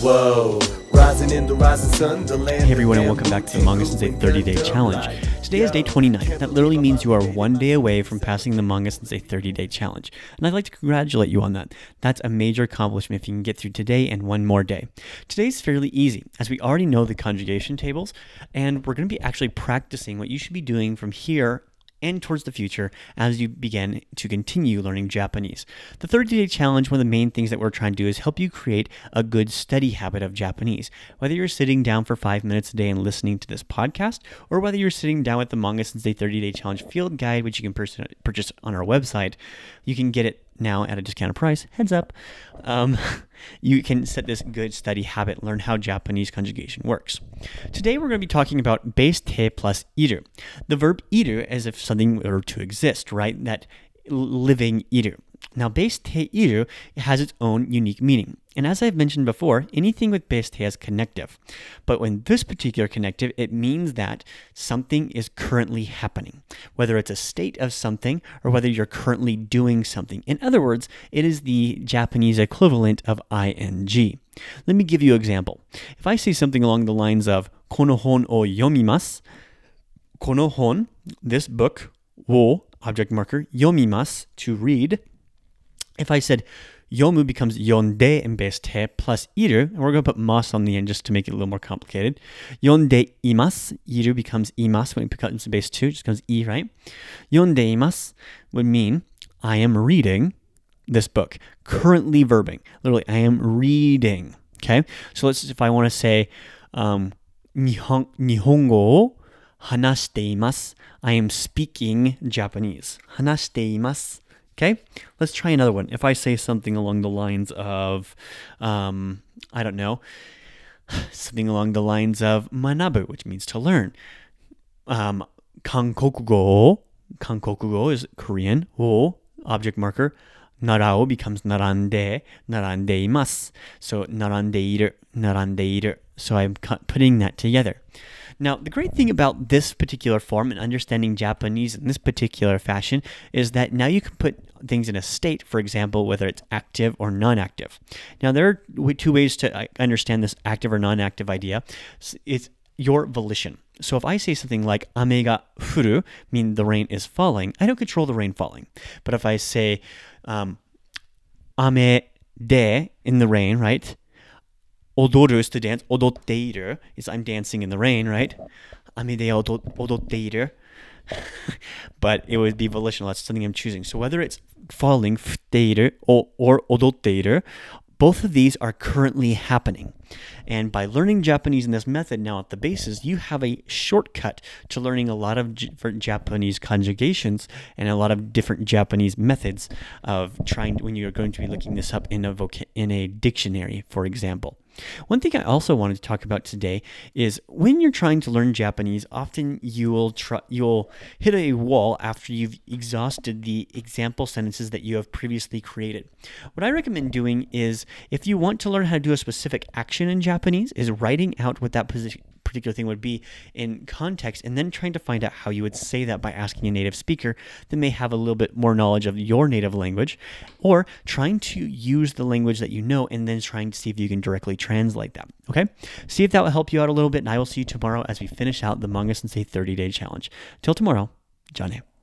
Whoa. Rising in the rising sun, the land. Hey everyone, and welcome back to the Manga Sensei 30-Day Challenge. Today is day 29. That literally means you are 1 day away from passing the Manga Sensei 30-Day Challenge. And I'd like to congratulate you on that. That's a major accomplishment if you can get through today and one more day. Today's fairly easy, as we already know the conjugation tables, and we're going to be actually practicing what you should be doing from here and towards the future as you begin to continue learning Japanese. The 30-Day Challenge, one of the main things that we're trying to do is help you create a good study habit of Japanese. Whether you're sitting down for 5 minutes a day and listening to this podcast, or whether you're sitting down with the Manga Sensei 30-Day Challenge Field Guide, which you can purchase on our website, you can get it now at a discounted price, heads up, you can set this good study habit, learn how Japanese conjugation works. Today we're going to be talking about Bast Te plus Iru. The verb Iru as if something were to exist, right? That living Iru. Now, Bast Te Iru has its own unique meaning. And as I've mentioned before, anything with Bast Te is connective. But when this particular connective, it means that something is currently happening, whether it's a state of something or whether you're currently doing something. In other words, it is the Japanese equivalent of ing. Let me give you an example. If I say something along the lines of, kono hon o yomimasu, kono hon, this book, wo, object marker, yomimasu, to read. If I said yomu becomes yonde in Bast Te plus iru, and we're going to put mas on the end just to make it a little more complicated. Yonde imasu, iru becomes imasu when it becomes base 2, it just becomes e, right? Yonde imasu would mean I am reading this book, currently verbing. Literally, I am reading, okay? So if I want to say nihongo wo hanashite imasu, I am speaking Japanese. Hanashite imasu. Okay, let's try another one. If I say something along the lines of, something along the lines of manabu, which means to learn. Kankokugo is Korean. O, object marker. Narao becomes narande imasu. So narande iru. So I'm putting that together. Now, the great thing about this particular form and understanding Japanese in this particular fashion is that now you can put things in a state, for example, whether it's active or non-active. Now, there are two ways to understand this active or non-active idea. It's your volition. So if I say something like, ame ga furu, meaning the rain is falling, I don't control the rain falling. But if I say, ame de, in the rain, right? Odoru is to dance. Odotteiru is I'm dancing in the rain, right? Ame de odotteiru. But it would be volitional. That's something I'm choosing. So whether it's falling, futeiru, or odotteiru, both of these are currently happening. And by learning Japanese in this method now at the basis, you have a shortcut to learning a lot of different Japanese conjugations and a lot of different Japanese methods of trying to, when you're going to be looking this up in a dictionary, for example. One thing I also wanted to talk about today is when you're trying to learn Japanese, often you'll hit a wall after you've exhausted the example sentences that you have previously created. What I recommend doing is, if you want to learn how to do a specific action in Japanese, is writing out what that particular thing would be in context, and then trying to find out how you would say that by asking a native speaker that may have a little bit more knowledge of your native language, or trying to use the language that you know and then trying to see if you can directly translate that. Okay? See if that will help you out a little bit, and I will see you tomorrow as we finish out the Manga Sensei 30-Day Challenge. Till tomorrow, John A.